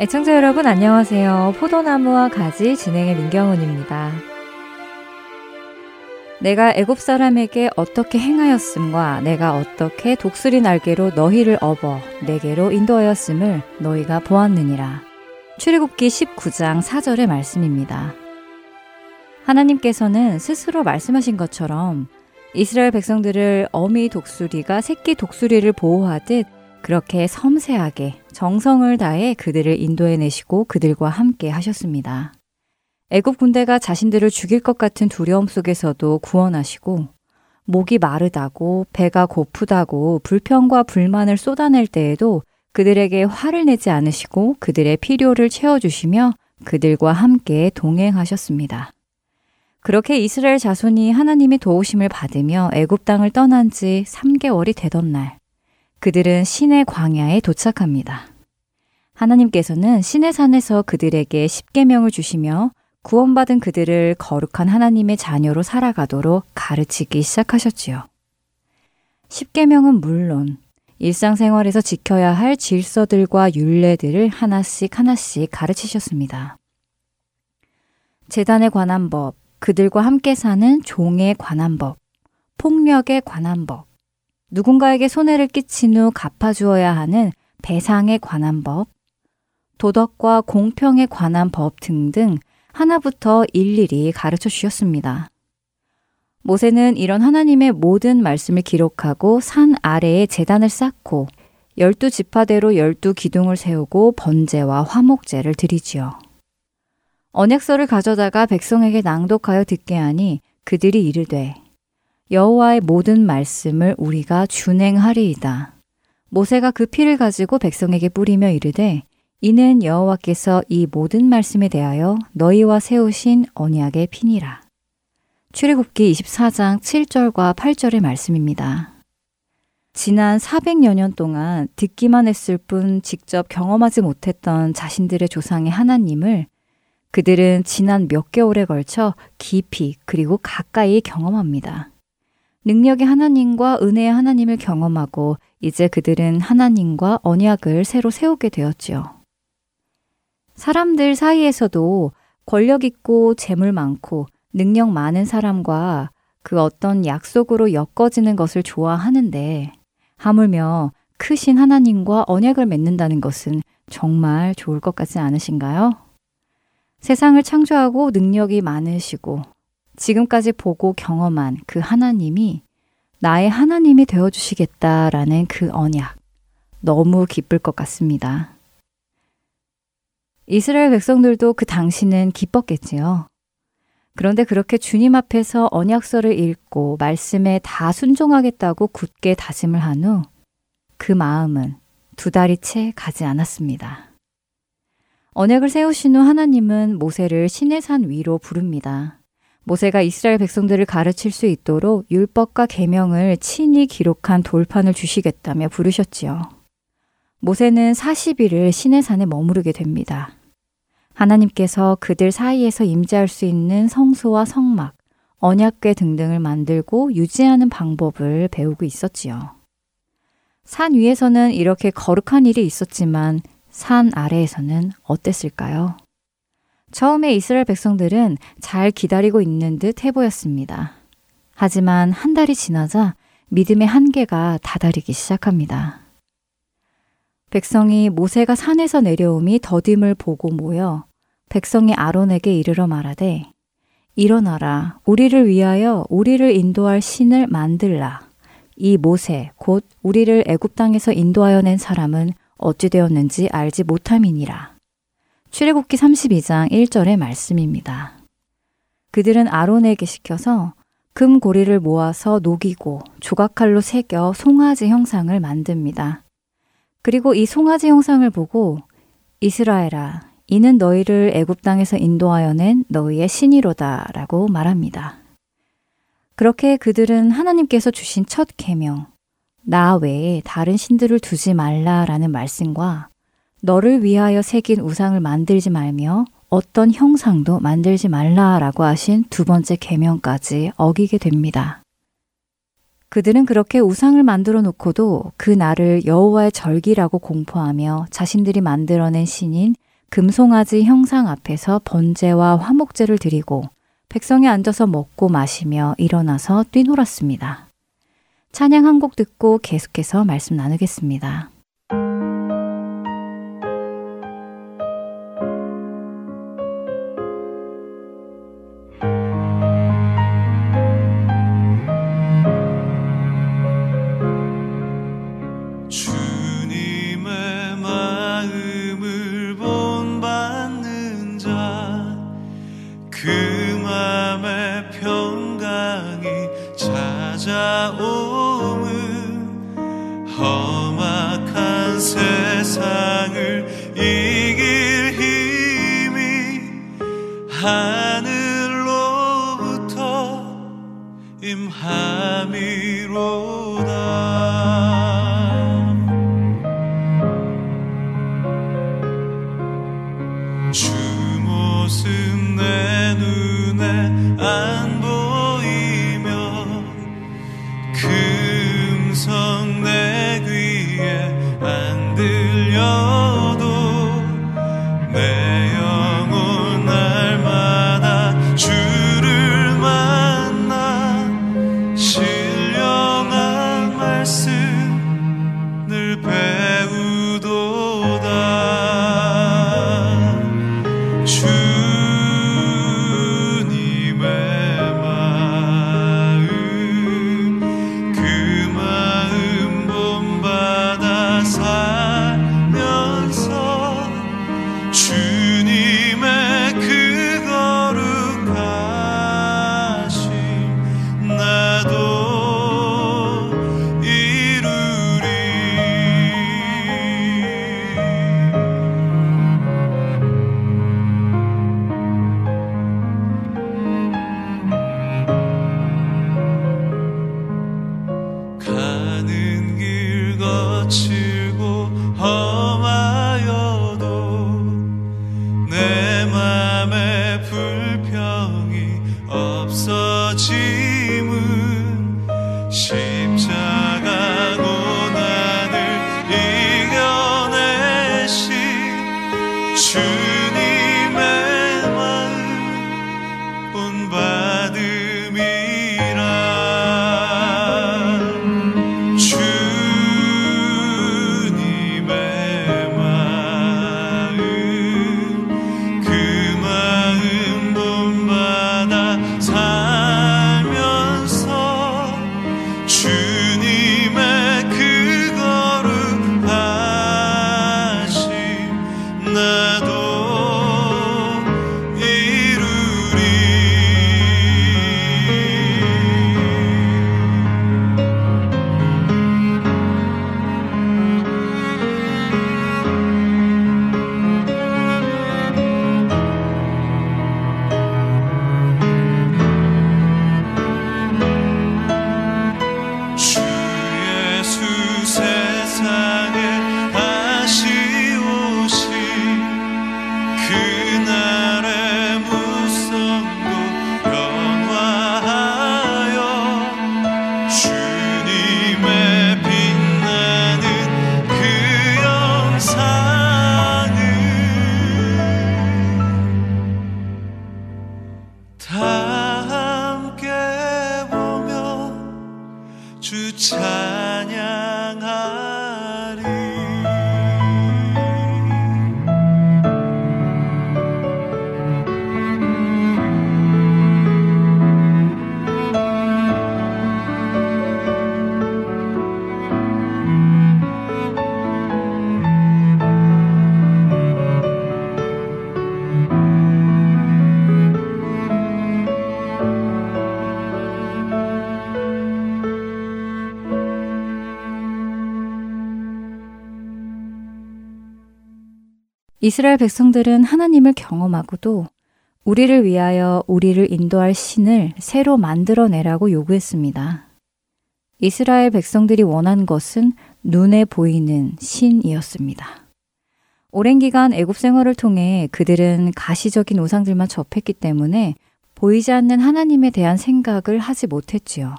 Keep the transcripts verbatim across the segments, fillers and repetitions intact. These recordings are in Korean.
애청자 여러분 안녕하세요. 포도나무와 가지 진행의 민경훈입니다. 내가 애굽 사람에게 어떻게 행하였음과 내가 어떻게 독수리 날개로 너희를 업어 내게로 인도하였음을 너희가 보았느니라. 출애굽기 십구 장 사 절의 말씀입니다. 하나님께서는 스스로 말씀하신 것처럼 이스라엘 백성들을 어미 독수리가 새끼 독수리를 보호하듯 그렇게 섬세하게 정성을 다해 그들을 인도해내시고 그들과 함께 하셨습니다. 애굽 군대가 자신들을 죽일 것 같은 두려움 속에서도 구원하시고, 목이 마르다고 배가 고프다고 불평과 불만을 쏟아낼 때에도 그들에게 화를 내지 않으시고 그들의 필요를 채워주시며 그들과 함께 동행하셨습니다. 그렇게 이스라엘 자손이 하나님의 도우심을 받으며 애굽 땅을 떠난 지 삼 개월이 되던 날, 그들은 시내 광야에 도착합니다. 하나님께서는 시내산에서 그들에게 십계명을 주시며 구원받은 그들을 거룩한 하나님의 자녀로 살아가도록 가르치기 시작하셨지요. 십계명은 물론 일상생활에서 지켜야 할 질서들과 율례들을 하나씩 하나씩 가르치셨습니다. 제단에 관한 법, 그들과 함께 사는 종에 관한 법, 폭력에 관한 법, 누군가에게 손해를 끼친 후 갚아주어야 하는 배상에 관한 법, 도덕과 공평에 관한 법 등등 하나부터 일일이 가르쳐 주셨습니다. 모세는 이런 하나님의 모든 말씀을 기록하고 산 아래에 제단을 쌓고 열두 지파대로 열두 기둥을 세우고 번제와 화목제를 드리지요. 언약서를 가져다가 백성에게 낭독하여 듣게 하니 그들이 이르되 여호와의 모든 말씀을 우리가 준행하리이다. 모세가 그 피를 가지고 백성에게 뿌리며 이르되 이는 여호와께서 이 모든 말씀에 대하여 너희와 세우신 언약의 피니라. 출애굽기 이십사 장 칠 절과 팔 절의 말씀입니다. 지난 사백여 년 동안 듣기만 했을 뿐 직접 경험하지 못했던 자신들의 조상의 하나님을 그들은 지난 몇 개월에 걸쳐 깊이 그리고 가까이 경험합니다. 능력의 하나님과 은혜의 하나님을 경험하고 이제 그들은 하나님과 언약을 새로 세우게 되었지요. 사람들 사이에서도 권력 있고 재물 많고 능력 많은 사람과 그 어떤 약속으로 엮어지는 것을 좋아하는데 하물며 크신 하나님과 언약을 맺는다는 것은 정말 좋을 것 같지 않으신가요? 세상을 창조하고 능력이 많으시고 지금까지 보고 경험한 그 하나님이 나의 하나님이 되어주시겠다라는 그 언약, 너무 기쁠 것 같습니다. 이스라엘 백성들도 그 당시는 기뻤겠지요. 그런데 그렇게 주님 앞에서 언약서를 읽고 말씀에 다 순종하겠다고 굳게 다짐을 한 후 그 마음은 두 달이 채 가지 않았습니다. 언약을 세우신 후 하나님은 모세를 시내산 위로 부릅니다. 모세가 이스라엘 백성들을 가르칠 수 있도록 율법과 계명을 친히 기록한 돌판을 주시겠다며 부르셨지요. 모세는 사십 일을 시내산에 머무르게 됩니다. 하나님께서 그들 사이에서 임재할 수 있는 성소와 성막, 언약궤 등등을 만들고 유지하는 방법을 배우고 있었지요. 산 위에서는 이렇게 거룩한 일이 있었지만 산 아래에서는 어땠을까요? 처음에 이스라엘 백성들은 잘 기다리고 있는 듯 해보였습니다. 하지만 한 달이 지나자 믿음의 한계가 다다르기 시작합니다. 백성이 모세가 산에서 내려오미 더딤을 보고 모여 백성이 아론에게 이르러 말하되 일어나라, 우리를 위하여 우리를 인도할 신을 만들라. 이 모세 곧 우리를 애굽 땅에서 인도하여 낸 사람은 어찌 되었는지 알지 못함이니라. 출애굽기 삼십이 장 일 절의 말씀입니다. 그들은 아론에게 시켜서 금 고리를 모아서 녹이고 조각칼로 새겨 송아지 형상을 만듭니다. 그리고 이 송아지 형상을 보고 이스라엘아, 이는 너희를 애굽 땅에서 인도하여 낸 너희의 신이로다 라고 말합니다. 그렇게 그들은 하나님께서 주신 첫 계명, 나 외에 다른 신들을 두지 말라라는 말씀과 너를 위하여 새긴 우상을 만들지 말며 어떤 형상도 만들지 말라라고 하신 두 번째 계명까지 어기게 됩니다. 그들은 그렇게 우상을 만들어 놓고도 그 날을 여호와의 절기라고 공포하며 자신들이 만들어낸 신인 금송아지 형상 앞에서 번제와 화목제를 드리고 백성이 앉아서 먹고 마시며 일어나서 뛰놀았습니다. 찬양 한 곡 듣고 계속해서 말씀 나누겠습니다. 나도 이스라엘 백성들은 하나님을 경험하고도 우리를 위하여 우리를 인도할 신을 새로 만들어내라고 요구했습니다. 이스라엘 백성들이 원한 것은 눈에 보이는 신이었습니다. 오랜 기간 애굽 생활을 통해 그들은 가시적인 우상들만 접했기 때문에 보이지 않는 하나님에 대한 생각을 하지 못했지요.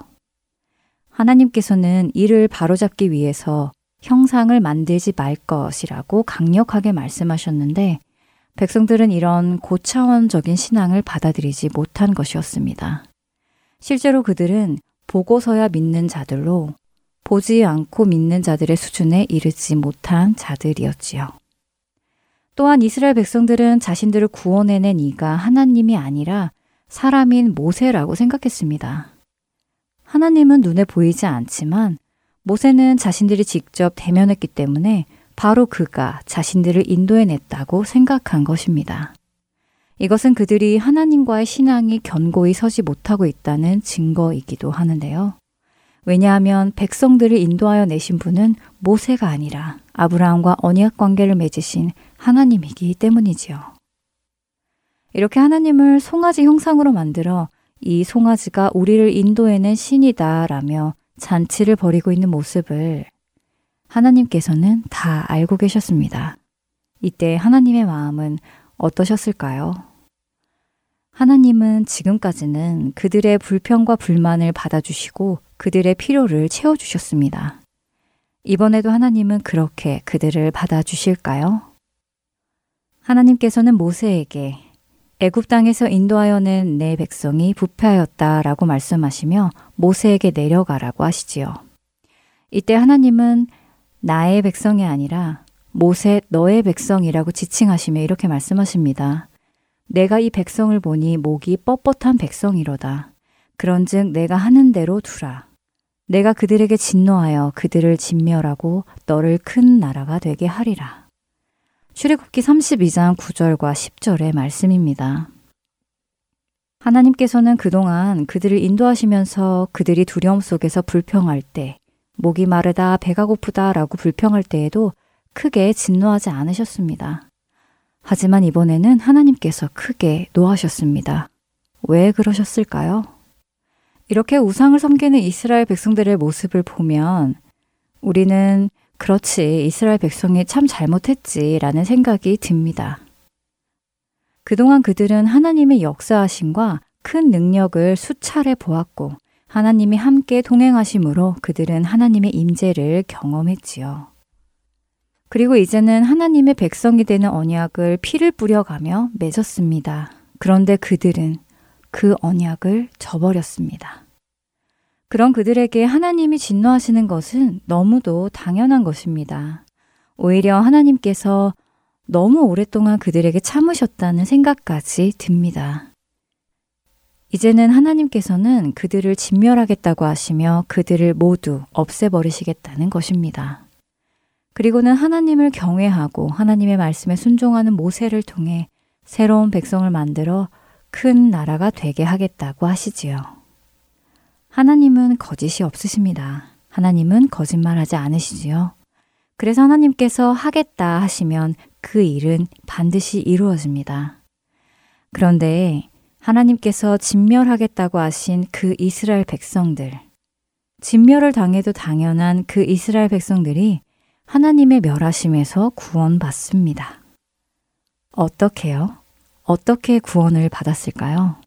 하나님께서는 이를 바로잡기 위해서 형상을 만들지 말 것이라고 강력하게 말씀하셨는데 백성들은 이런 고차원적인 신앙을 받아들이지 못한 것이었습니다. 실제로 그들은 보고서야 믿는 자들로 보지 않고 믿는 자들의 수준에 이르지 못한 자들이었지요. 또한 이스라엘 백성들은 자신들을 구원해낸 이가 하나님이 아니라 사람인 모세라고 생각했습니다. 하나님은 눈에 보이지 않지만 모세는 자신들이 직접 대면했기 때문에 바로 그가 자신들을 인도해냈다고 생각한 것입니다. 이것은 그들이 하나님과의 신앙이 견고히 서지 못하고 있다는 증거이기도 하는데요. 왜냐하면 백성들을 인도하여 내신 분은 모세가 아니라 아브라함과 언약 관계를 맺으신 하나님이기 때문이지요. 이렇게 하나님을 송아지 형상으로 만들어 이 송아지가 우리를 인도해낸 신이다 라며 잔치를 벌이고 있는 모습을 하나님께서는 다 알고 계셨습니다. 이때 하나님의 마음은 어떠셨을까요? 하나님은 지금까지는 그들의 불평과 불만을 받아주시고 그들의 필요를 채워주셨습니다. 이번에도 하나님은 그렇게 그들을 받아주실까요? 하나님께서는 모세에게 애굽 땅에서 인도하여 낸 내 백성이 부패하였다라고 말씀하시며 모세에게 내려가라고 하시지요. 이때 하나님은 나의 백성이 아니라 모세 너의 백성이라고 지칭하시며 이렇게 말씀하십니다. 내가 이 백성을 보니 목이 뻣뻣한 백성이로다. 그런즉 내가 하는 대로 두라. 내가 그들에게 진노하여 그들을 진멸하고 너를 큰 나라가 되게 하리라. 출애굽기 삼십이 장 구 절과 십 절의 말씀입니다. 하나님께서는 그동안 그들을 인도하시면서 그들이 두려움 속에서 불평할 때, 목이 마르다, 배가 고프다 라고 불평할 때에도 크게 진노하지 않으셨습니다. 하지만 이번에는 하나님께서 크게 노하셨습니다. 왜 그러셨을까요? 이렇게 우상을 섬기는 이스라엘 백성들의 모습을 보면 우리는 그렇지, 이스라엘 백성이 참 잘못했지라는 생각이 듭니다. 그동안 그들은 하나님의 역사하심과 큰 능력을 수차례 보았고 하나님이 함께 동행하심으로 그들은 하나님의 임재를 경험했지요. 그리고 이제는 하나님의 백성이 되는 언약을 피를 뿌려가며 맺었습니다. 그런데 그들은 그 언약을 저버렸습니다. 그런 그들에게 하나님이 진노하시는 것은 너무도 당연한 것입니다. 오히려 하나님께서 너무 오랫동안 그들에게 참으셨다는 생각까지 듭니다. 이제는 하나님께서는 그들을 진멸하겠다고 하시며 그들을 모두 없애버리시겠다는 것입니다. 그리고는 하나님을 경외하고 하나님의 말씀에 순종하는 모세를 통해 새로운 백성을 만들어 큰 나라가 되게 하겠다고 하시지요. 하나님은 거짓이 없으십니다. 하나님은 거짓말하지 않으시지요. 그래서 하나님께서 하겠다 하시면 그 일은 반드시 이루어집니다. 그런데 하나님께서 진멸하겠다고 하신 그 이스라엘 백성들, 진멸을 당해도 당연한 그 이스라엘 백성들이 하나님의 멸하심에서 구원받습니다. 어떻게요? 어떻게 구원을 받았을까요?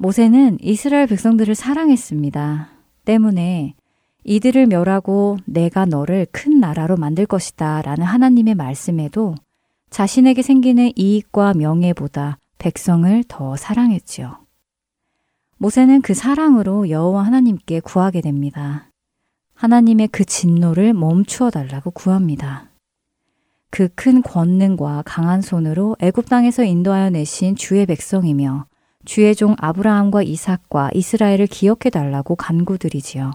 모세는 이스라엘 백성들을 사랑했습니다. 때문에 이들을 멸하고 내가 너를 큰 나라로 만들 것이다 라는 하나님의 말씀에도 자신에게 생기는 이익과 명예보다 백성을 더 사랑했지요. 모세는 그 사랑으로 여호와 하나님께 구하게 됩니다. 하나님의 그 진노를 멈추어 달라고 구합니다. 그 큰 권능과 강한 손으로 애굽 땅에서 인도하여 내신 주의 백성이며 주의 종 아브라함과 이삭과 이스라엘을 기억해 달라고 간구드리지요.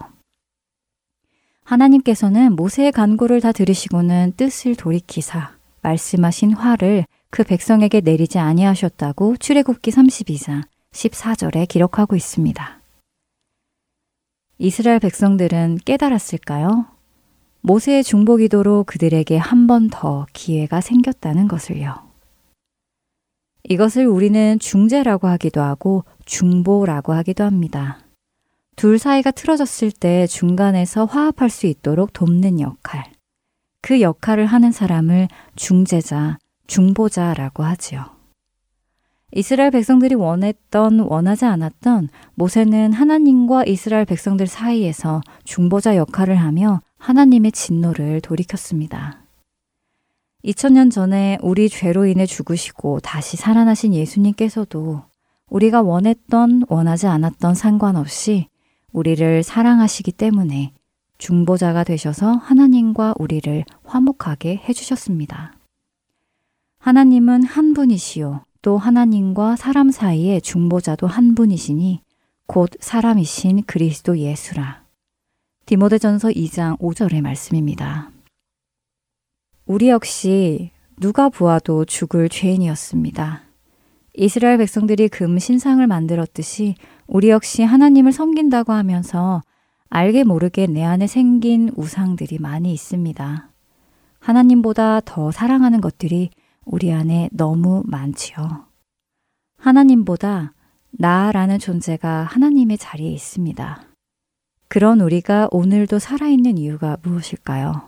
하나님께서는 모세의 간구를 다 들으시고는 뜻을 돌이키사 말씀하신 화를 그 백성에게 내리지 아니하셨다고 출애굽기 삼십이 장 십사 절에 기록하고 있습니다. 이스라엘 백성들은 깨달았을까요? 모세의 중보기도로 그들에게 한 번 더 기회가 생겼다는 것을요. 이것을 우리는 중재라고 하기도 하고 중보라고 하기도 합니다. 둘 사이가 틀어졌을 때 중간에서 화합할 수 있도록 돕는 역할. 그 역할을 하는 사람을 중재자, 중보자라고 하지요. 이스라엘 백성들이 원했던, 원하지 않았던 모세는 하나님과 이스라엘 백성들 사이에서 중보자 역할을 하며 하나님의 진노를 돌이켰습니다. 이천 년 전에 우리 죄로 인해 죽으시고 다시 살아나신 예수님께서도 우리가 원했던, 원하지 않았던 상관없이 우리를 사랑하시기 때문에 중보자가 되셔서 하나님과 우리를 화목하게 해주셨습니다. 하나님은 한 분이시요. 또 하나님과 사람 사이의 중보자도 한 분이시니 곧 사람이신 그리스도 예수라. 디모데전서 이 장 오 절의 말씀입니다. 우리 역시 누가 보아도 죽을 죄인이었습니다. 이스라엘 백성들이 금 신상을 만들었듯이 우리 역시 하나님을 섬긴다고 하면서 알게 모르게 내 안에 생긴 우상들이 많이 있습니다. 하나님보다 더 사랑하는 것들이 우리 안에 너무 많지요. 하나님보다 나라는 존재가 하나님의 자리에 있습니다. 그런 우리가 오늘도 살아있는 이유가 무엇일까요?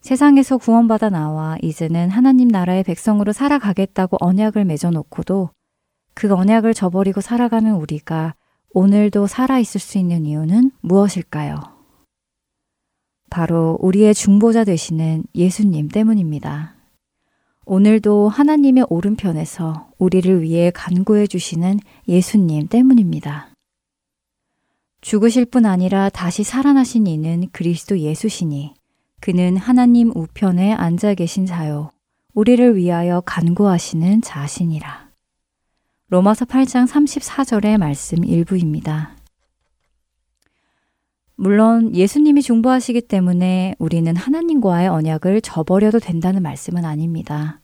세상에서 구원받아 나와 이제는 하나님 나라의 백성으로 살아가겠다고 언약을 맺어놓고도 그 언약을 저버리고 살아가는 우리가 오늘도 살아있을 수 있는 이유는 무엇일까요? 바로 우리의 중보자 되시는 예수님 때문입니다. 오늘도 하나님의 오른편에서 우리를 위해 간구해 주시는 예수님 때문입니다. 죽으실 뿐 아니라 다시 살아나신 이는 그리스도 예수시니 그는 하나님 우편에 앉아 계신 자요 우리를 위하여 간구하시는 자신이라. 로마서 팔 장 삼십사 절의 말씀 일부입니다. 물론 예수님이 중보하시기 때문에 우리는 하나님과의 언약을 저버려도 된다는 말씀은 아닙니다.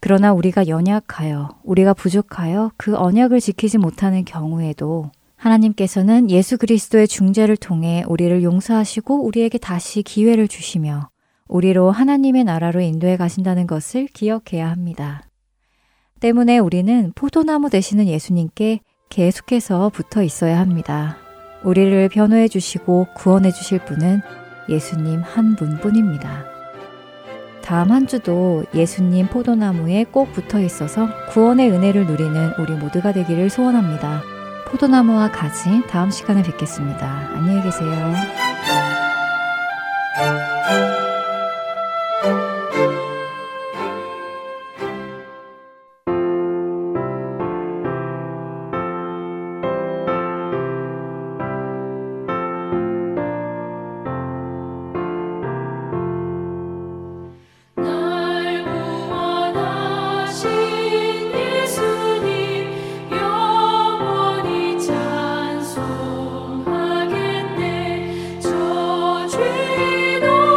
그러나 우리가 연약하여 우리가 부족하여 그 언약을 지키지 못하는 경우에도 하나님께서는 예수 그리스도의 중재를 통해 우리를 용서하시고 우리에게 다시 기회를 주시며 우리로 하나님의 나라로 인도해 가신다는 것을 기억해야 합니다. 때문에 우리는 포도나무 되시는 예수님께 계속해서 붙어 있어야 합니다. 우리를 변호해 주시고 구원해 주실 분은 예수님 한 분뿐입니다. 다음 한 주도 예수님 포도나무에 꼭 붙어 있어서 구원의 은혜를 누리는 우리 모두가 되기를 소원합니다. 포도나무와 가지, 다음 시간에 뵙겠습니다. 안녕히 계세요. No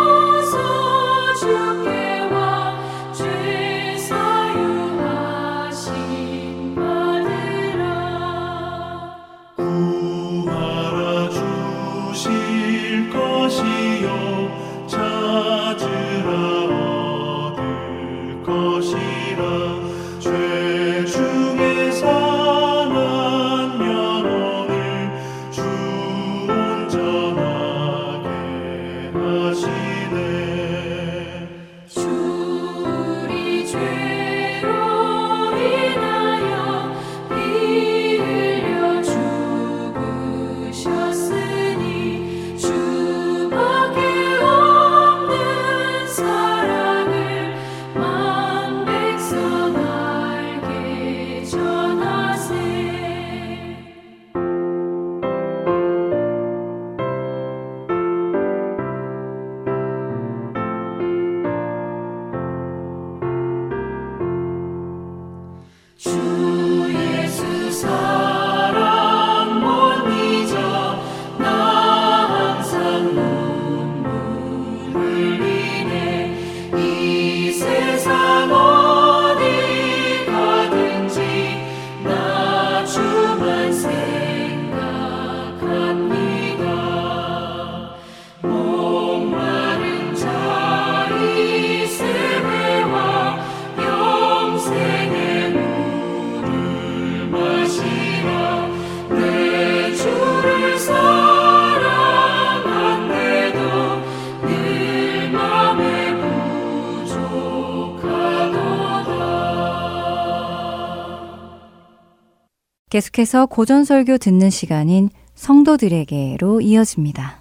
계속해서 고전설교 듣는 시간인 성도들에게로 이어집니다.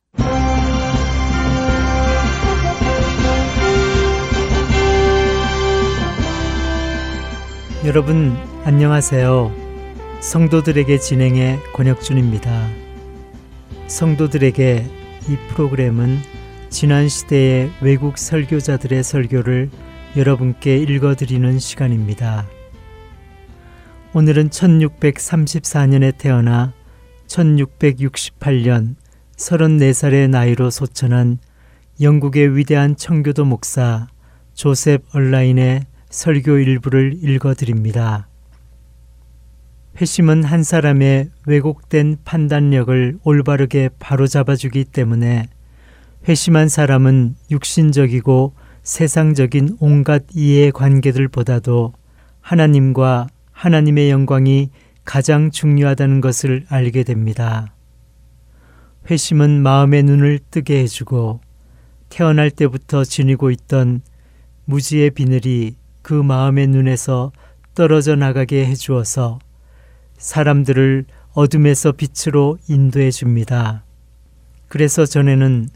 여러분 안녕하세요. 성도들에게 진행의 권혁준입니다. 성도들에게 이 프로그램은 지난 시대의 외국 설교자들의 설교를 여러분께 읽어드리는 시간입니다. 오늘은 천육백삼십사 년에 태어나 천육백육십팔 년 서른네 살의 나이로 소천한 영국의 위대한 청교도 목사 조셉 얼라인의 설교 일부를 읽어드립니다. 회심은 한 사람의 왜곡된 판단력을 올바르게 바로잡아주기 때문에 회심한 사람은 육신적이고 세상적인 온갖 이해관계들보다도 하나님과 하나님의 영광이 가장 중요하다는 것을 알게 됩니다. 회심은 마음의 눈을 뜨게 해주고 태어날 때부터 지니고 있던 무지의 비늘이 그 마음의 눈에서 떨어져 나가게 해주어서 사람들을 어둠에서 빛으로 인도해 줍니다. 그래서 전에는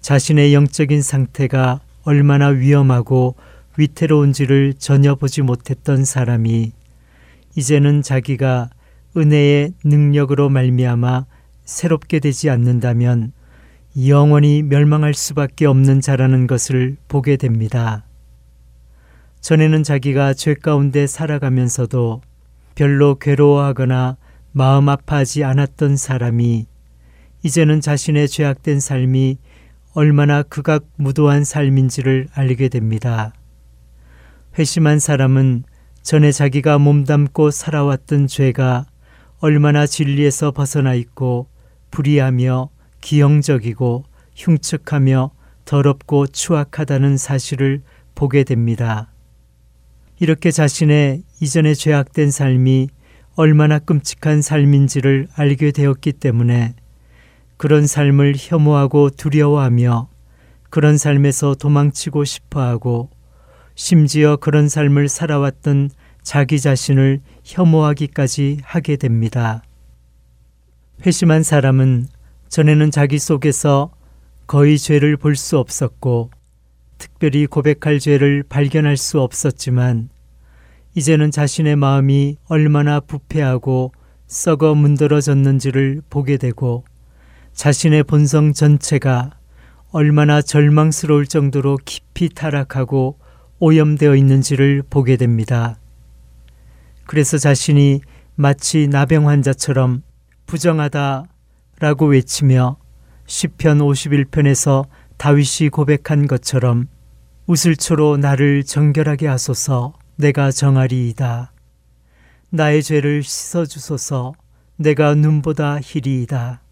자신의 영적인 상태가 얼마나 위험하고 위태로운지를 전혀 보지 못했던 사람이 이제는 자기가 은혜의 능력으로 말미암아 새롭게 되지 않는다면 영원히 멸망할 수밖에 없는 자라는 것을 보게 됩니다. 전에는 자기가 죄 가운데 살아가면서도 별로 괴로워하거나 마음 아파하지 않았던 사람이 이제는 자신의 죄악된 삶이 얼마나 극악무도한 삶인지를 알게 됩니다. 회심한 사람은 전에 자기가 몸담고 살아왔던 죄가 얼마나 진리에서 벗어나 있고 불의하며 기형적이고 흉측하며 더럽고 추악하다는 사실을 보게 됩니다. 이렇게 자신의 이전에 죄악된 삶이 얼마나 끔찍한 삶인지를 알게 되었기 때문에 그런 삶을 혐오하고 두려워하며 그런 삶에서 도망치고 싶어하고 심지어 그런 삶을 살아왔던 자기 자신을 혐오하기까지 하게 됩니다. 회심한 사람은 전에는 자기 속에서 거의 죄를 볼 수 없었고 특별히 고백할 죄를 발견할 수 없었지만 이제는 자신의 마음이 얼마나 부패하고 썩어 문드러졌는지를 보게 되고 자신의 본성 전체가 얼마나 절망스러울 정도로 깊이 타락하고 오염되어 있는지를 보게 됩니다. 그래서 자신이 마치 나병 환자처럼 부정하다라고 외치며 시편 오십일 편에서 다윗이 고백한 것처럼 우슬초로 나를 정결하게 하소서 내가 정하리이다. 나의 죄를 씻어주소서 내가 눈보다 희리이다.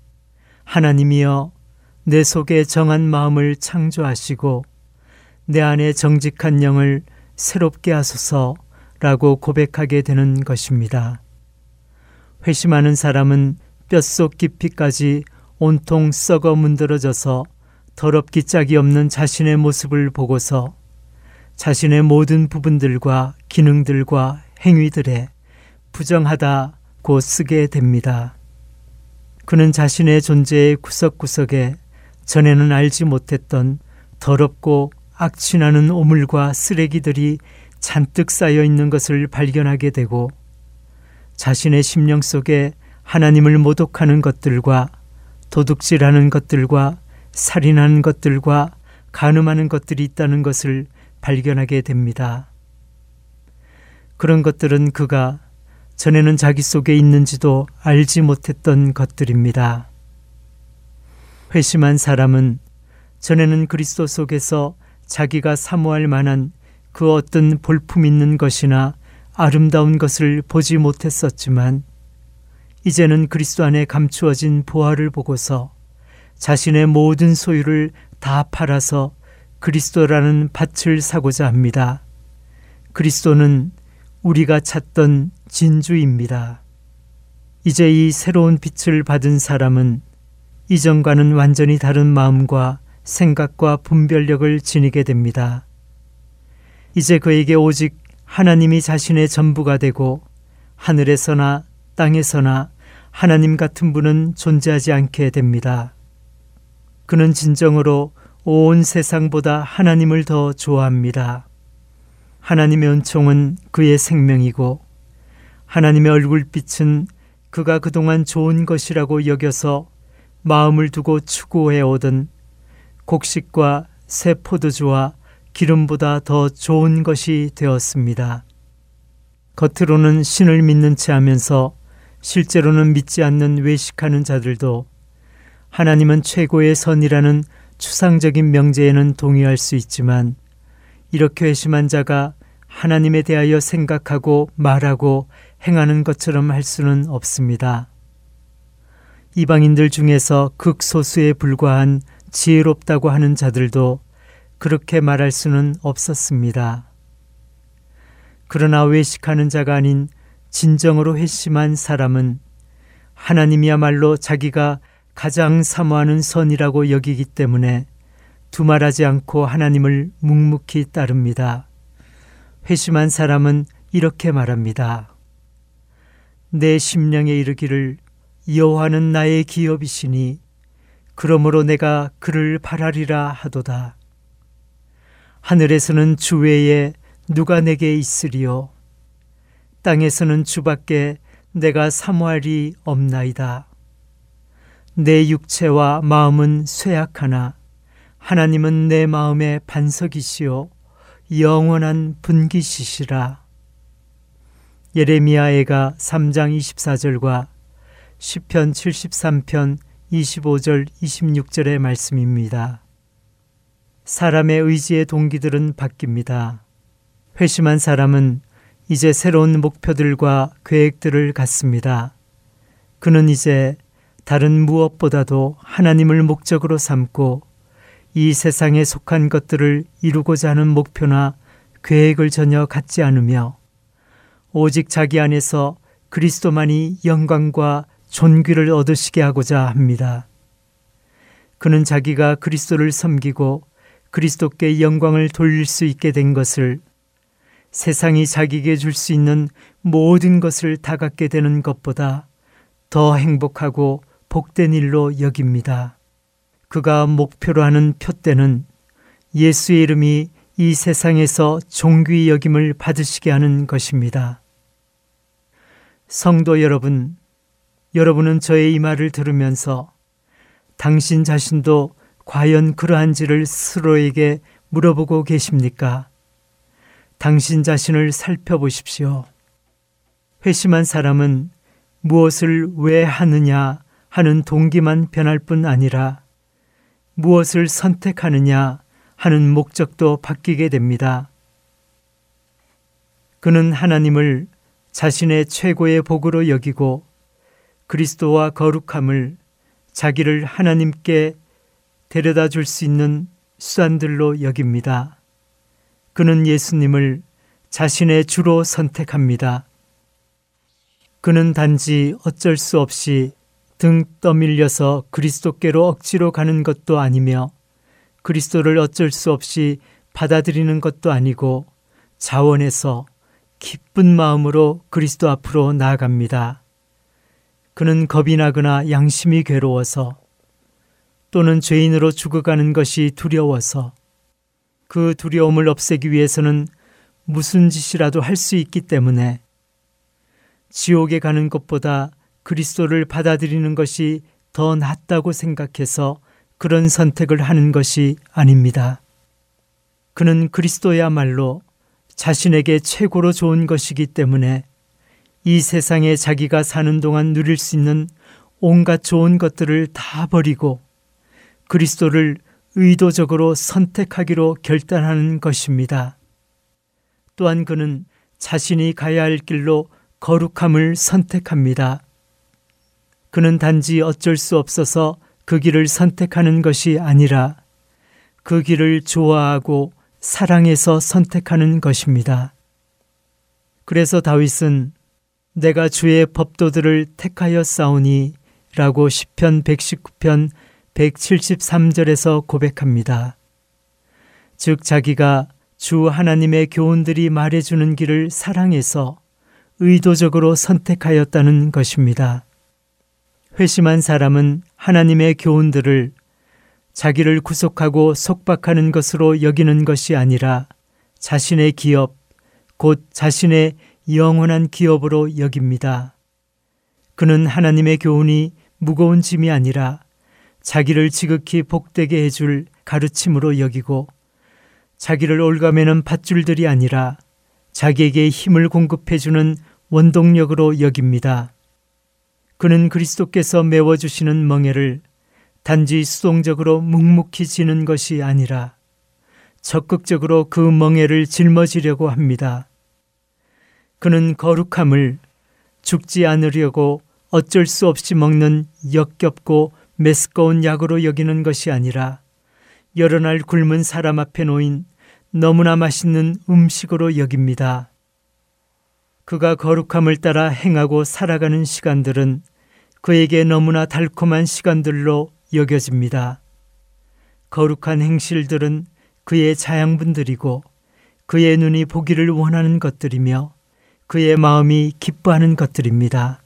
하나님이여 내 속에 정한 마음을 창조하시고 내 안에 정직한 영을 새롭게 하소서라고 고백하게 되는 것입니다. 회심하는 사람은 뼛속 깊이까지 온통 썩어 문드러져서 더럽기 짝이 없는 자신의 모습을 보고서 자신의 모든 부분들과 기능들과 행위들에 부정하다고 쓰게 됩니다. 그는 자신의 존재의 구석구석에 전에는 알지 못했던 더럽고 악취나는 오물과 쓰레기들이 잔뜩 쌓여 있는 것을 발견하게 되고 자신의 심령 속에 하나님을 모독하는 것들과 도둑질하는 것들과 살인하는 것들과 간음하는 것들이 있다는 것을 발견하게 됩니다. 그런 것들은 그가 전에는 자기 속에 있는지도 알지 못했던 것들입니다. 회심한 사람은 전에는 그리스도 속에서 자기가 사모할 만한 그 어떤 볼품 있는 것이나 아름다운 것을 보지 못했었지만 이제는 그리스도 안에 감추어진 보화를 보고서 자신의 모든 소유를 다 팔아서 그리스도라는 밭을 사고자 합니다. 그리스도는 우리가 찾던 진주입니다. 이제 이 새로운 빛을 받은 사람은 이전과는 완전히 다른 마음과 생각과 분별력을 지니게 됩니다. 이제 그에게 오직 하나님이 자신의 전부가 되고 하늘에서나 땅에서나 하나님 같은 분은 존재하지 않게 됩니다. 그는 진정으로 온 세상보다 하나님을 더 좋아합니다. 하나님의 은총은 그의 생명이고 하나님의 얼굴빛은 그가 그동안 좋은 것이라고 여겨서 마음을 두고 추구해오던 곡식과 새 포도주와 기름보다 더 좋은 것이 되었습니다. 겉으로는 신을 믿는 체 하면서 실제로는 믿지 않는 외식하는 자들도 하나님은 최고의 선이라는 추상적인 명제에는 동의할 수 있지만 이렇게 회심한 자가 하나님에 대하여 생각하고 말하고 행하는 것처럼 할 수는 없습니다. 이방인들 중에서 극소수에 불과한 지혜롭다고 하는 자들도 그렇게 말할 수는 없었습니다. 그러나 외식하는 자가 아닌 진정으로 회심한 사람은 하나님이야말로 자기가 가장 사모하는 선이라고 여기기 때문에 두말하지 않고 하나님을 묵묵히 따릅니다. 회심한 사람은 이렇게 말합니다. 내 심령에 이르기를 여호와는 나의 기업이시니 그러므로 내가 그를 바라리라 하도다. 하늘에서는 주 외에 누가 내게 있으리요? 땅에서는 주밖에 내가 사모할이 없나이다. 내 육체와 마음은 쇠약하나 하나님은 내 마음의 반석이시요 영원한 분깃이시라. 예레미야 애가 삼 장 이십사 절과 시편 칠십삼 편 이십오 절 이십육 절의 말씀입니다. 사람의 의지의 동기들은 바뀝니다. 회심한 사람은 이제 새로운 목표들과 계획들을 갖습니다. 그는 이제 다른 무엇보다도 하나님을 목적으로 삼고 이 세상에 속한 것들을 이루고자 하는 목표나 계획을 전혀 갖지 않으며 오직 자기 안에서 그리스도만이 영광과 존귀를 얻으시게 하고자 합니다. 그는 자기가 그리스도를 섬기고 그리스도께 영광을 돌릴 수 있게 된 것을 세상이 자기에게 줄 수 있는 모든 것을 다 갖게 되는 것보다 더 행복하고 복된 일로 여깁니다. 그가 목표로 하는 표대는 예수의 이름이 이 세상에서 존귀 여김을 받으시게 하는 것입니다. 성도 여러분, 여러분은 저의 이 말을 들으면서 당신 자신도 과연 그러한지를 스스로에게 물어보고 계십니까? 당신 자신을 살펴보십시오. 회심한 사람은 무엇을 왜 하느냐 하는 동기만 변할 뿐 아니라 무엇을 선택하느냐 하는 목적도 바뀌게 됩니다. 그는 하나님을 자신의 최고의 복으로 여기고 그리스도와 거룩함을 자기를 하나님께 데려다 줄 수 있는 수단들로 여깁니다. 그는 예수님을 자신의 주로 선택합니다. 그는 단지 어쩔 수 없이 등 떠밀려서 그리스도께로 억지로 가는 것도 아니며 그리스도를 어쩔 수 없이 받아들이는 것도 아니고 자원해서 기쁜 마음으로 그리스도 앞으로 나아갑니다. 그는 겁이 나거나 양심이 괴로워서 또는 죄인으로 죽어가는 것이 두려워서 그 두려움을 없애기 위해서는 무슨 짓이라도 할 수 있기 때문에 지옥에 가는 것보다 그리스도를 받아들이는 것이 더 낫다고 생각해서 그런 선택을 하는 것이 아닙니다. 그는 그리스도야말로 자신에게 최고로 좋은 것이기 때문에 이 세상에 자기가 사는 동안 누릴 수 있는 온갖 좋은 것들을 다 버리고 그리스도를 의도적으로 선택하기로 결단하는 것입니다. 또한 그는 자신이 가야 할 길로 거룩함을 선택합니다. 그는 단지 어쩔 수 없어서 그 길을 선택하는 것이 아니라 그 길을 좋아하고 사랑해서 선택하는 것입니다. 그래서 다윗은 내가 주의 법도들을 택하여 싸우니 라고 시편 백십구 편 백칠십삼 절에서 고백합니다. 즉 자기가 주 하나님의 교훈들이 말해주는 길을 사랑해서 의도적으로 선택하였다는 것입니다. 회심한 사람은 하나님의 교훈들을 자기를 구속하고 속박하는 것으로 여기는 것이 아니라 자신의 기업, 곧 자신의 영원한 기업으로 여깁니다. 그는 하나님의 교훈이 무거운 짐이 아니라 자기를 지극히 복되게 해줄 가르침으로 여기고 자기를 올가매는 밧줄들이 아니라 자기에게 힘을 공급해주는 원동력으로 여깁니다. 그는 그리스도께서 메워주시는 멍에를 단지 수동적으로 묵묵히 지는 것이 아니라 적극적으로 그 멍에를 짊어지려고 합니다. 그는 거룩함을 죽지 않으려고 어쩔 수 없이 먹는 역겹고 메스꺼운 약으로 여기는 것이 아니라 여러 날 굶은 사람 앞에 놓인 너무나 맛있는 음식으로 여깁니다. 그가 거룩함을 따라 행하고 살아가는 시간들은 그에게 너무나 달콤한 시간들로 여겨집니다. 거룩한 행실들은 그의 자양분들이고 그의 눈이 보기를 원하는 것들이며 그의 마음이 기뻐하는 것들입니다.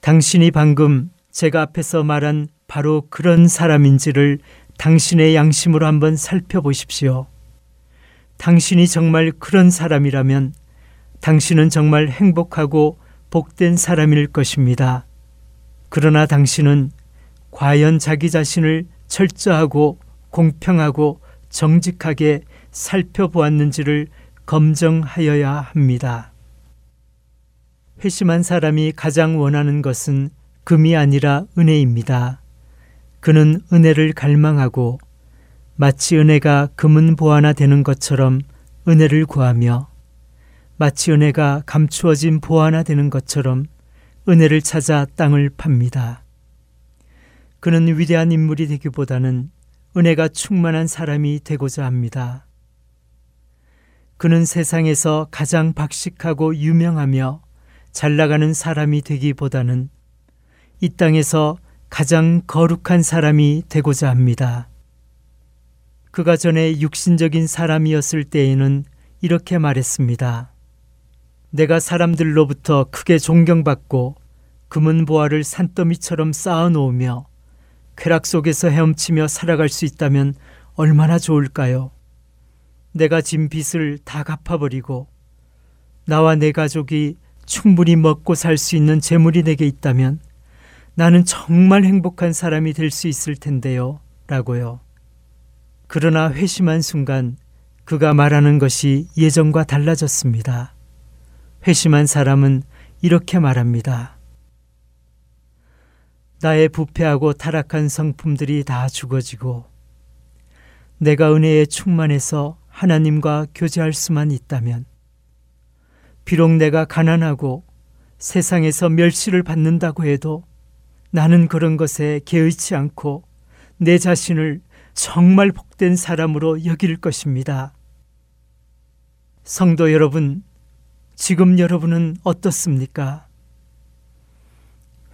당신이 방금 제가 앞에서 말한 바로 그런 사람인지를 당신의 양심으로 한번 살펴보십시오. 당신이 정말 그런 사람이라면 당신은 정말 행복하고 복된 사람일 것입니다. 그러나 당신은 과연 자기 자신을 철저하고 공평하고 정직하게 살펴보았는지를 검증하여야 합니다. 회심한 사람이 가장 원하는 것은 금이 아니라 은혜입니다. 그는 은혜를 갈망하고 마치 은혜가 금은 보화나 되는 것처럼 은혜를 구하며 마치 은혜가 감추어진 보화나 되는 것처럼 은혜를 찾아 땅을 팝니다. 그는 위대한 인물이 되기보다는 은혜가 충만한 사람이 되고자 합니다. 그는 세상에서 가장 박식하고 유명하며 잘나가는 사람이 되기보다는 이 땅에서 가장 거룩한 사람이 되고자 합니다. 그가 전에 육신적인 사람이었을 때에는 이렇게 말했습니다. 내가 사람들로부터 크게 존경받고 금은 보화를 산더미처럼 쌓아놓으며 쾌락 속에서 헤엄치며 살아갈 수 있다면 얼마나 좋을까요? 내가 진 빚을 다 갚아버리고 나와 내 가족이 충분히 먹고 살 수 있는 재물이 내게 있다면 나는 정말 행복한 사람이 될 수 있을 텐데요. 라고요. 그러나 회심한 순간 그가 말하는 것이 예전과 달라졌습니다. 회심한 사람은 이렇게 말합니다. 나의 부패하고 타락한 성품들이 다 죽어지고 내가 은혜에 충만해서 하나님과 교제할 수만 있다면 비록 내가 가난하고 세상에서 멸시를 받는다고 해도 나는 그런 것에 개의치 않고 내 자신을 정말 복된 사람으로 여길 것입니다. 성도 여러분, 지금 여러분은 어떻습니까?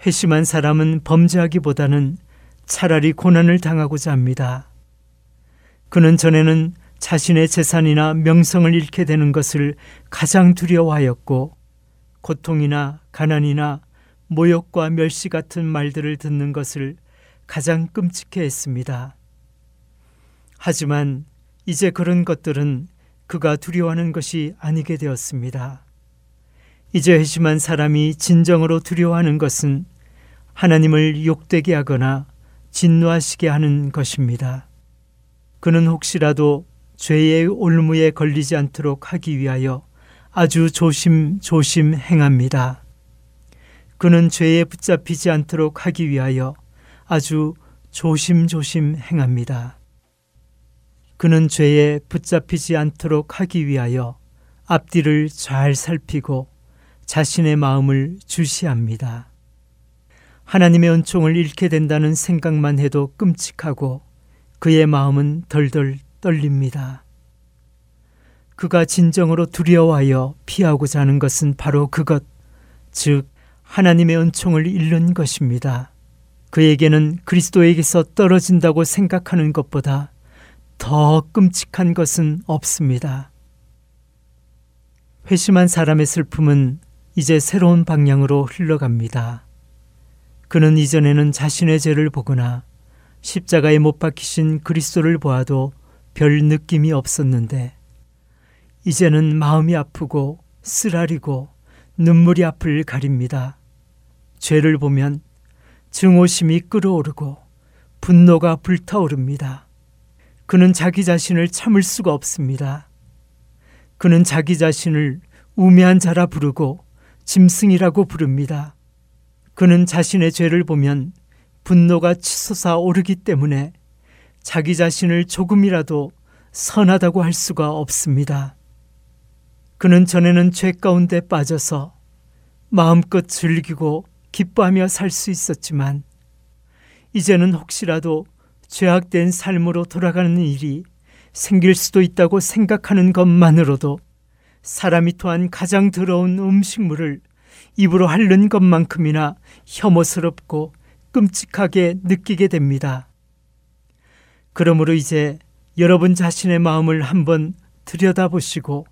회심한 사람은 범죄하기보다는 차라리 고난을 당하고자 합니다. 그는 전에는 자신의 재산이나 명성을 잃게 되는 것을 가장 두려워하였고 고통이나 가난이나 모욕과 멸시 같은 말들을 듣는 것을 가장 끔찍해했습니다. 하지만 이제 그런 것들은 그가 두려워하는 것이 아니게 되었습니다. 이제 회심한 사람이 진정으로 두려워하는 것은 하나님을 욕되게 하거나 진노하시게 하는 것입니다. 그는 혹시라도 죄의 올무에 걸리지 않도록 하기 위하여 아주 조심조심 행합니다. 그는 죄에 붙잡히지 않도록 하기 위하여 아주 조심조심 행합니다. 그는 죄에 붙잡히지 않도록 하기 위하여 앞뒤를 잘 살피고 자신의 마음을 주시합니다. 하나님의 은총을 잃게 된다는 생각만 해도 끔찍하고 그의 마음은 덜덜 떨립니다. 그가 진정으로 두려워하여 피하고자 하는 것은 바로 그것, 즉 하나님의 은총을 잃는 것입니다. 그에게는 그리스도에게서 떨어진다고 생각하는 것보다 더 끔찍한 것은 없습니다. 회심한 사람의 슬픔은 이제 새로운 방향으로 흘러갑니다. 그는 이전에는 자신의 죄를 보거나 십자가에 못 박히신 그리스도를 보아도 별 느낌이 없었는데 이제는 마음이 아프고 쓰라리고 눈물이 앞을 가립니다. 죄를 보면 증오심이 끓어오르고 분노가 불타오릅니다. 그는 자기 자신을 참을 수가 없습니다. 그는 자기 자신을 우매한 자라 부르고 짐승이라고 부릅니다. 그는 자신의 죄를 보면 분노가 치솟아 오르기 때문에 자기 자신을 조금이라도 선하다고 할 수가 없습니다. 그는 전에는 죄 가운데 빠져서 마음껏 즐기고 기뻐하며 살 수 있었지만 이제는 혹시라도 죄악된 삶으로 돌아가는 일이 생길 수도 있다고 생각하는 것만으로도 사람이 토한 가장 더러운 음식물을 입으로 핥는 것만큼이나 혐오스럽고 끔찍하게 느끼게 됩니다. 그러므로 이제 여러분 자신의 마음을 한번 들여다보시고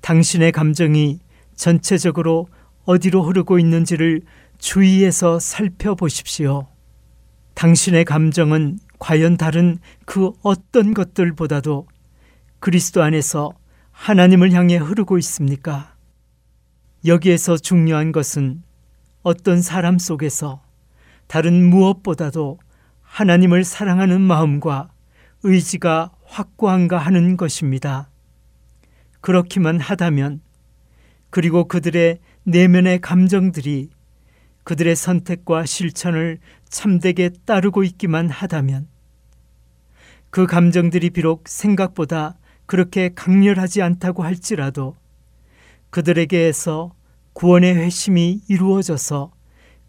당신의 감정이 전체적으로 어디로 흐르고 있는지를 주의해서 살펴보십시오. 당신의 감정은 과연 다른 그 어떤 것들보다도 그리스도 안에서 하나님을 향해 흐르고 있습니까? 여기에서 중요한 것은 어떤 사람 속에서 다른 무엇보다도 하나님을 사랑하는 마음과 의지가 확고한가 하는 것입니다. 그렇기만 하다면 그리고 그들의 내면의 감정들이 그들의 선택과 실천을 참되게 따르고 있기만 하다면 그 감정들이 비록 생각보다 그렇게 강렬하지 않다고 할지라도 그들에게서 구원의 회심이 이루어져서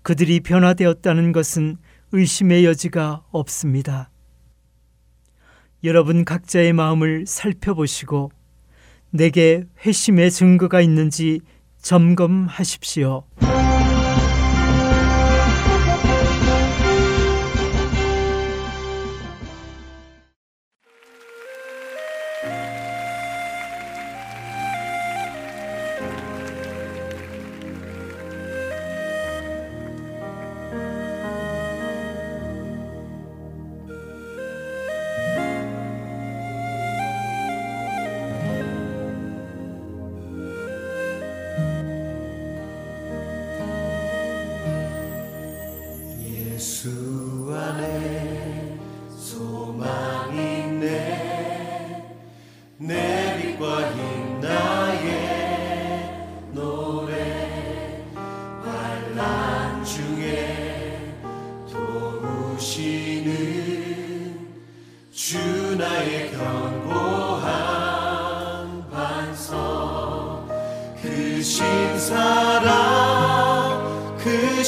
그들이 변화되었다는 것은 의심의 여지가 없습니다. 여러분 각자의 마음을 살펴보시고 내게 회심의 증거가 있는지 점검하십시오. 그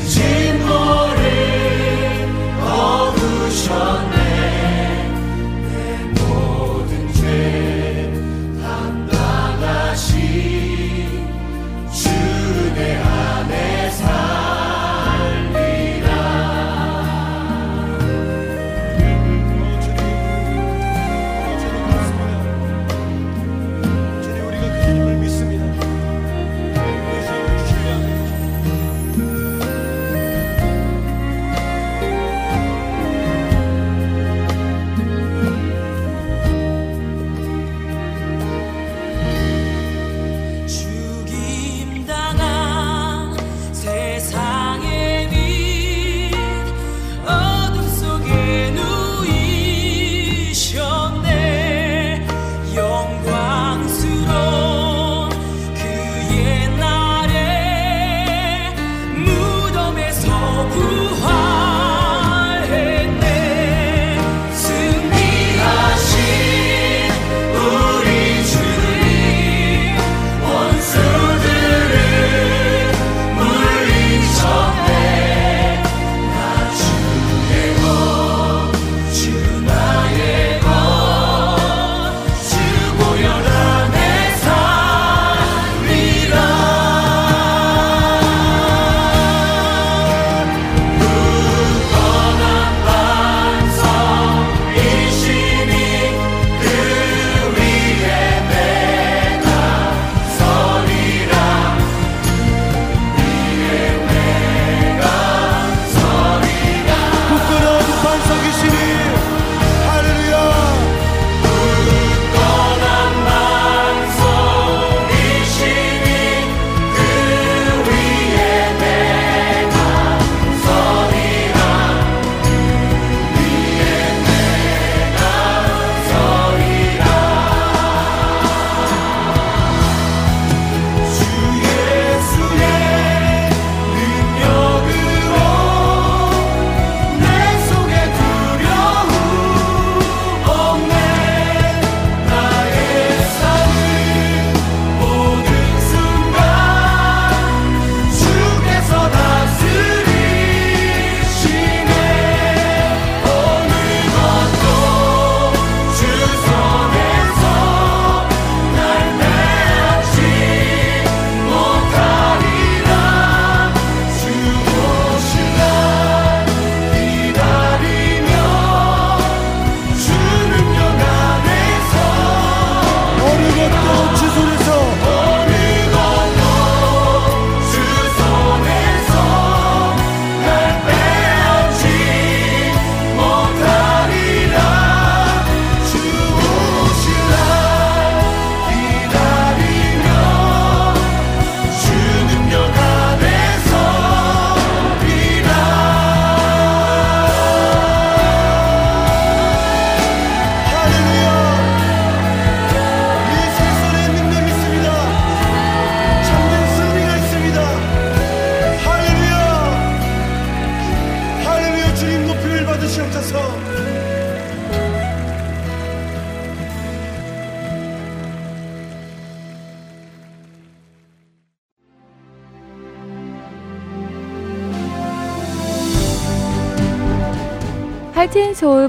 진노를 할튼 서울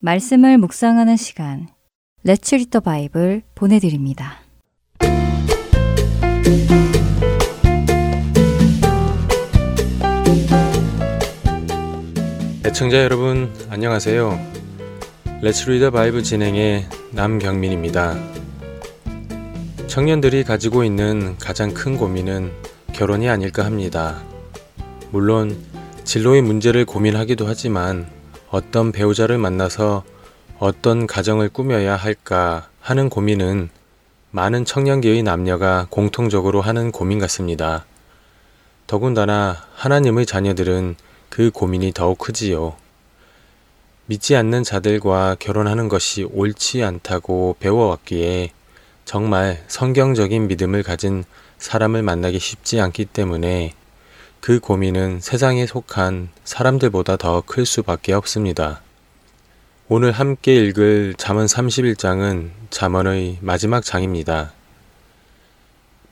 말씀을 묵상하는 시간, Let's Read the Bible 보내드립니다. 애청자 여러분, 안녕하세요. Let's Read the Bible 진행의 남경민입니다. 청년들이 가지고 있는 가장 큰 고민은 결혼이 아닐까 합니다. 물론 진로의 문제를 고민하기도 하지만 어떤 배우자를 만나서 어떤 가정을 꾸며야 할까 하는 고민은 많은 청년기의 남녀가 공통적으로 하는 고민 같습니다. 더군다나 하나님의 자녀들은 그 고민이 더욱 크지요. 믿지 않는 자들과 결혼하는 것이 옳지 않다고 배워왔기에 정말 성경적인 믿음을 가진 사람을 만나기 쉽지 않기 때문에 그 고민은 세상에 속한 사람들보다 더 클 수밖에 없습니다. 오늘 함께 읽을 잠언 삼십일 장은 잠언의 마지막 장입니다.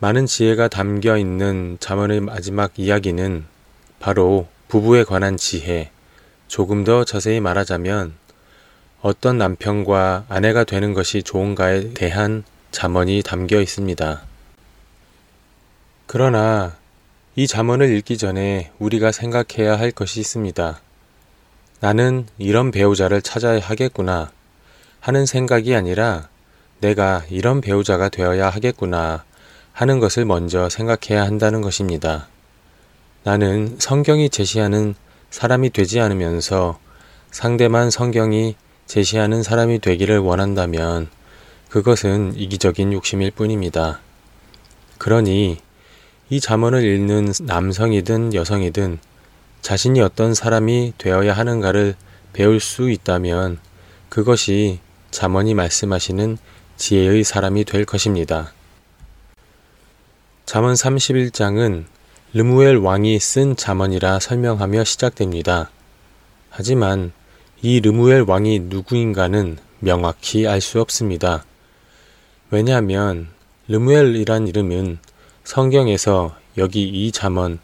많은 지혜가 담겨 있는 잠언의 마지막 이야기는 바로 부부에 관한 지혜, 조금 더 자세히 말하자면 어떤 남편과 아내가 되는 것이 좋은가에 대한 잠언이 담겨 있습니다. 그러나 이 잠언을 읽기 전에 우리가 생각해야 할 것이 있습니다. 나는 이런 배우자를 찾아야 하겠구나 하는 생각이 아니라 내가 이런 배우자가 되어야 하겠구나 하는 것을 먼저 생각해야 한다는 것입니다. 나는 성경이 제시하는 사람이 되지 않으면서 상대만 성경이 제시하는 사람이 되기를 원한다면 그것은 이기적인 욕심일 뿐입니다. 그러니 이 잠언을 읽는 남성이든 여성이든 자신이 어떤 사람이 되어야 하는가를 배울 수 있다면 그것이 잠언이 말씀하시는 지혜의 사람이 될 것입니다. 잠언 삼십일 장은 르무엘 왕이 쓴 잠언이라 설명하며 시작됩니다. 하지만 이 르무엘 왕이 누구인가는 명확히 알 수 없습니다. 왜냐하면 르무엘이란 이름은 성경에서 여기 이 잠언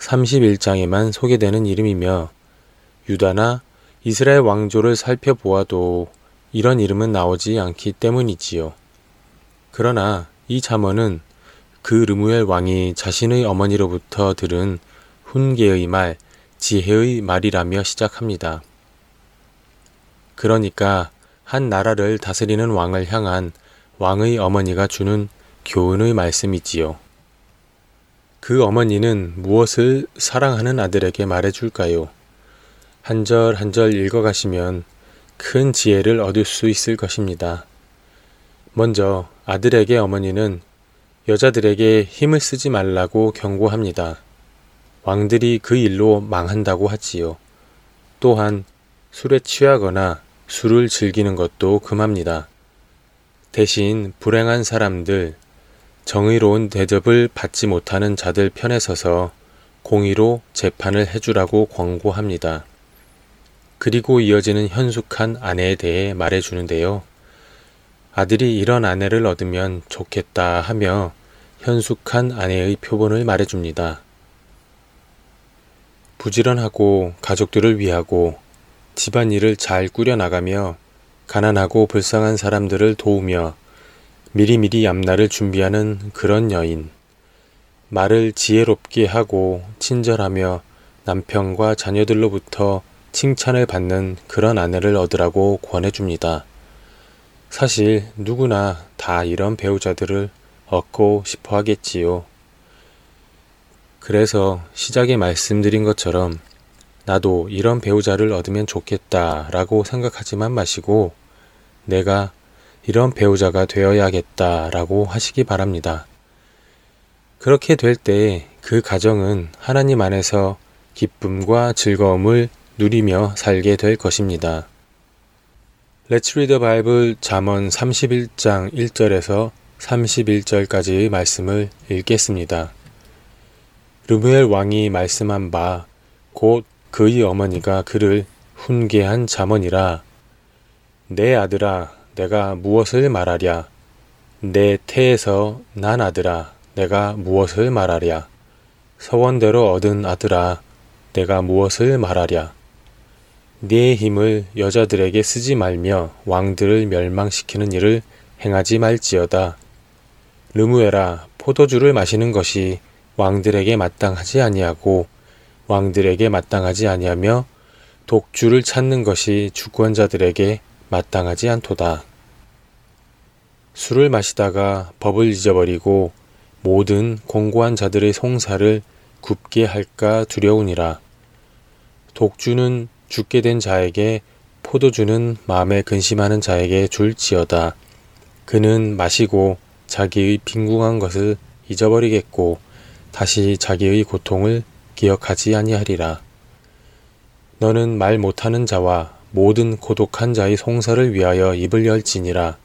삼십일 장에만 소개되는 이름이며 유다나 이스라엘 왕조를 살펴보아도 이런 이름은 나오지 않기 때문이지요. 그러나 이 잠언은 그 르무엘 왕이 자신의 어머니로부터 들은 훈계의 말, 지혜의 말이라며 시작합니다. 그러니까 한 나라를 다스리는 왕을 향한 왕의 어머니가 주는 교훈의 말씀이지요. 그 어머니는 무엇을 사랑하는 아들에게 말해줄까요? 한 절 한 절 읽어가시면 큰 지혜를 얻을 수 있을 것입니다. 먼저 아들에게 어머니는 여자들에게 힘을 쓰지 말라고 경고합니다. 왕들이 그 일로 망한다고 하지요. 또한 술에 취하거나 술을 즐기는 것도 금합니다. 대신 불행한 사람들, 정의로운 대접을 받지 못하는 자들 편에 서서 공의로 재판을 해주라고 권고합니다. 그리고 이어지는 현숙한 아내에 대해 말해주는데요. 아들이 이런 아내를 얻으면 좋겠다 하며 현숙한 아내의 표본을 말해줍니다. 부지런하고 가족들을 위하고 집안일을 잘 꾸려나가며 가난하고 불쌍한 사람들을 도우며 미리미리 앞날을 준비하는 그런 여인, 말을 지혜롭게 하고 친절하며 남편과 자녀들로부터 칭찬을 받는 그런 아내를 얻으라고 권해줍니다. 사실 누구나 다 이런 배우자들을 얻고 싶어 하겠지요. 그래서 시작에 말씀드린 것처럼 나도 이런 배우자를 얻으면 좋겠다라고 생각하지만 마시고 내가 이런 배우자가 되어야겠다라고 하시기 바랍니다. 그렇게 될 때 그 가정은 하나님 안에서 기쁨과 즐거움을 누리며 살게 될 것입니다. Let's Read the Bible 잠언 삼십일 장 일 절에서 삼십일 절까지의 말씀을 읽겠습니다. 르무엘 왕이 말씀한 바 곧 그의 어머니가 그를 훈계한 잠언이라. 내 아들아, 내가 무엇을 말하랴? 내 태에서 난 아들아, 내가 무엇을 말하랴? 서원대로 얻은 아들아, 내가 무엇을 말하랴? 네 힘을 여자들에게 쓰지 말며 왕들을 멸망시키는 일을 행하지 말지어다. 르무엘아, 포도주를 마시는 것이 왕들에게 마땅하지 아니하고 왕들에게 마땅하지 아니하며 독주를 찾는 것이 주권자들에게 마땅하지 않도다. 술을 마시다가 법을 잊어버리고 모든 공고한 자들의 송사를 굽게 할까 두려우니라. 독주는 죽게 된 자에게, 포도주는 마음에 근심하는 자에게 줄지어다. 그는 마시고 자기의 빈궁한 것을 잊어버리겠고 다시 자기의 고통을 기억하지 아니하리라. 너는 말 못하는 자와 모든 고독한 자의 송사를 위하여 입을 열지니라.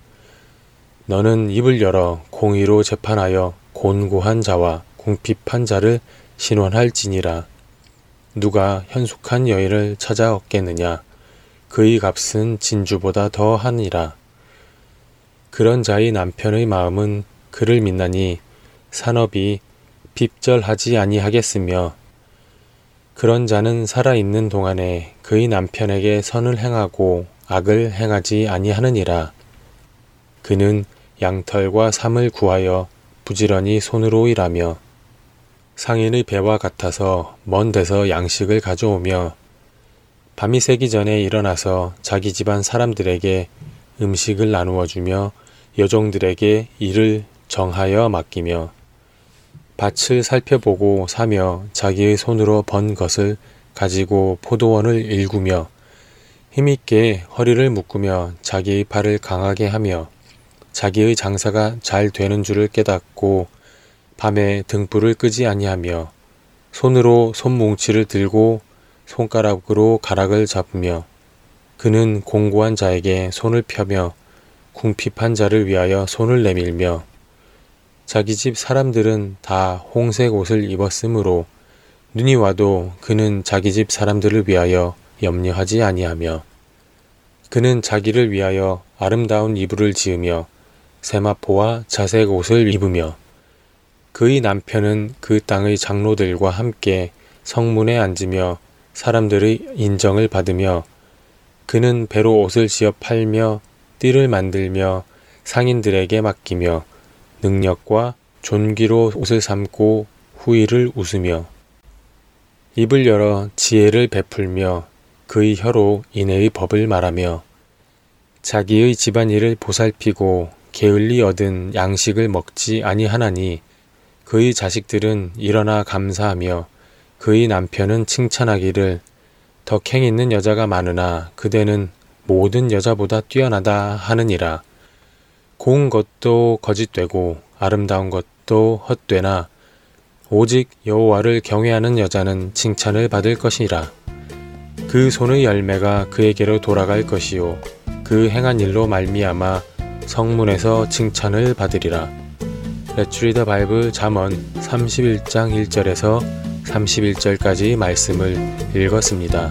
너는 입을 열어 공의로 재판하여 곤고한 자와 궁핍한 자를 신원할지니라. 누가 현숙한 여인을 찾아 얻겠느냐? 그의 값은 진주보다 더하니라. 그런 자의 남편의 마음은 그를 믿나니 산업이 핍절하지 아니하겠으며, 그런 자는 살아있는 동안에 그의 남편에게 선을 행하고 악을 행하지 아니하느니라. 그는 양털과 삶을 구하여 부지런히 손으로 일하며 상인의 배와 같아서 먼 데서 양식을 가져오며 밤이 새기 전에 일어나서 자기 집안 사람들에게 음식을 나누어주며 여종들에게 일을 정하여 맡기며 밭을 살펴보고 사며 자기의 손으로 번 것을 가지고 포도원을 일구며 힘있게 허리를 묶으며 자기의 팔을 강하게 하며 자기의 장사가 잘 되는 줄을 깨닫고 밤에 등불을 끄지 아니하며 손으로 손뭉치를 들고 손가락으로 가락을 잡으며 그는 공고한 자에게 손을 펴며 궁핍한 자를 위하여 손을 내밀며 자기 집 사람들은 다 홍색 옷을 입었으므로 눈이 와도 그는 자기 집 사람들을 위하여 염려하지 아니하며 그는 자기를 위하여 아름다운 이불을 지으며 세마포와 자색 옷을 입으며 그의 남편은 그 땅의 장로들과 함께 성문에 앉으며 사람들의 인정을 받으며 그는 배로 옷을 지어 팔며 띠를 만들며 상인들에게 맡기며 능력과 존귀로 옷을 삼고 후일을 웃으며 입을 열어 지혜를 베풀며 그의 혀로 이내의 법을 말하며 자기의 집안일을 보살피고 게을리 얻은 양식을 먹지 아니하나니 그의 자식들은 일어나 감사하며 그의 남편은 칭찬하기를 덕행 있는 여자가 많으나 그대는 모든 여자보다 뛰어나다 하느니라. 고운 것도 거짓되고 아름다운 것도 헛되나 오직 여호와를 경외하는 여자는 칭찬을 받을 것이라. 그 손의 열매가 그에게로 돌아갈 것이요 그 행한 일로 말미암아 성문에서 칭찬을 받으리라. Let's Read the Bible 잠언 삼십일 장 일 절에서 삼십일 절까지 말씀을 읽었습니다.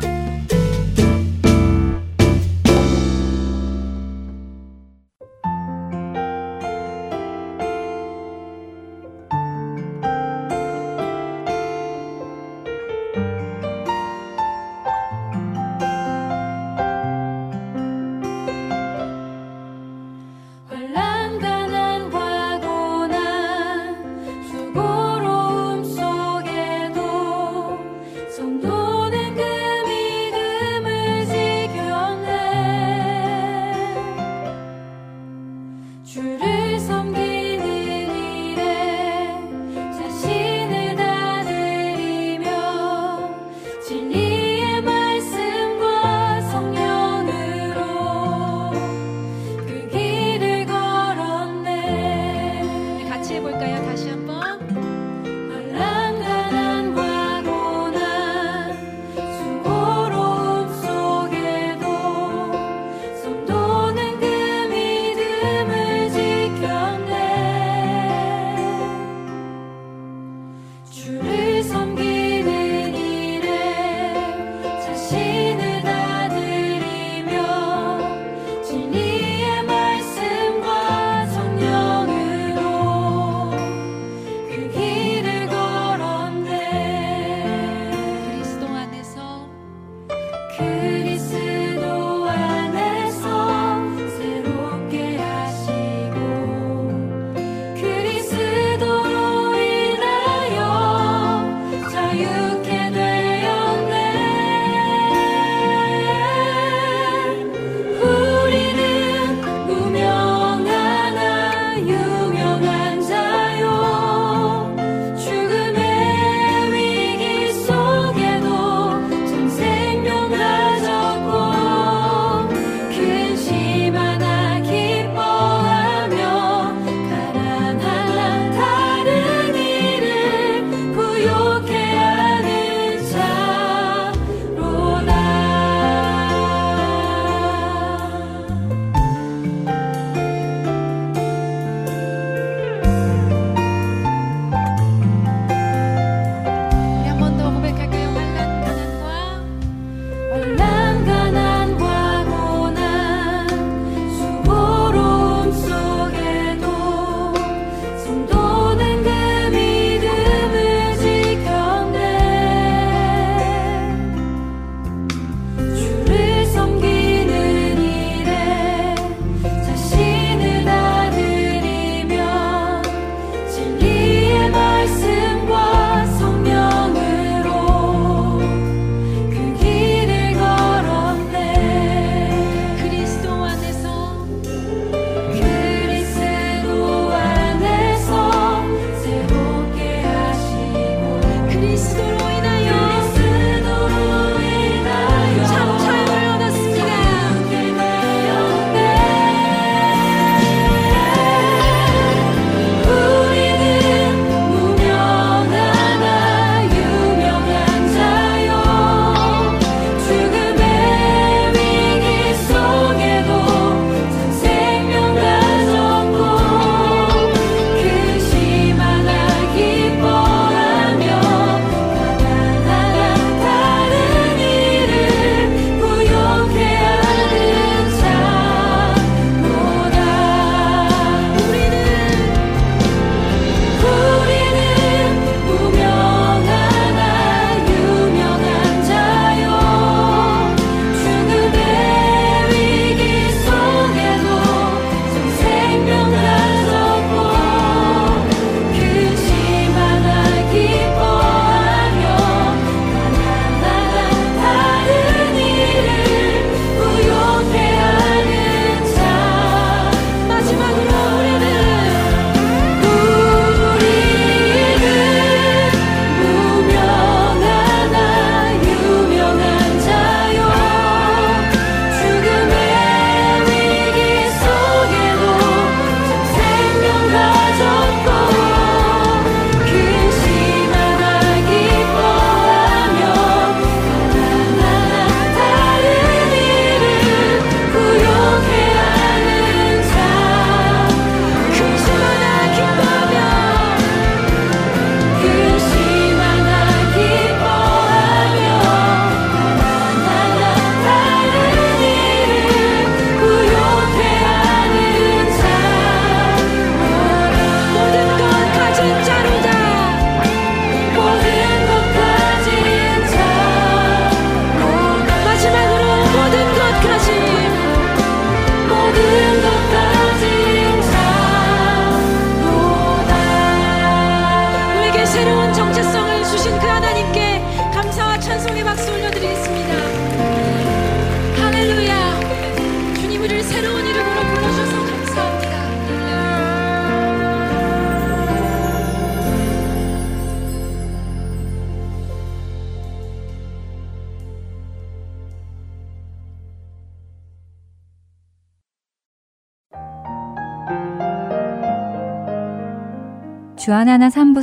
주안의 하나 삼 부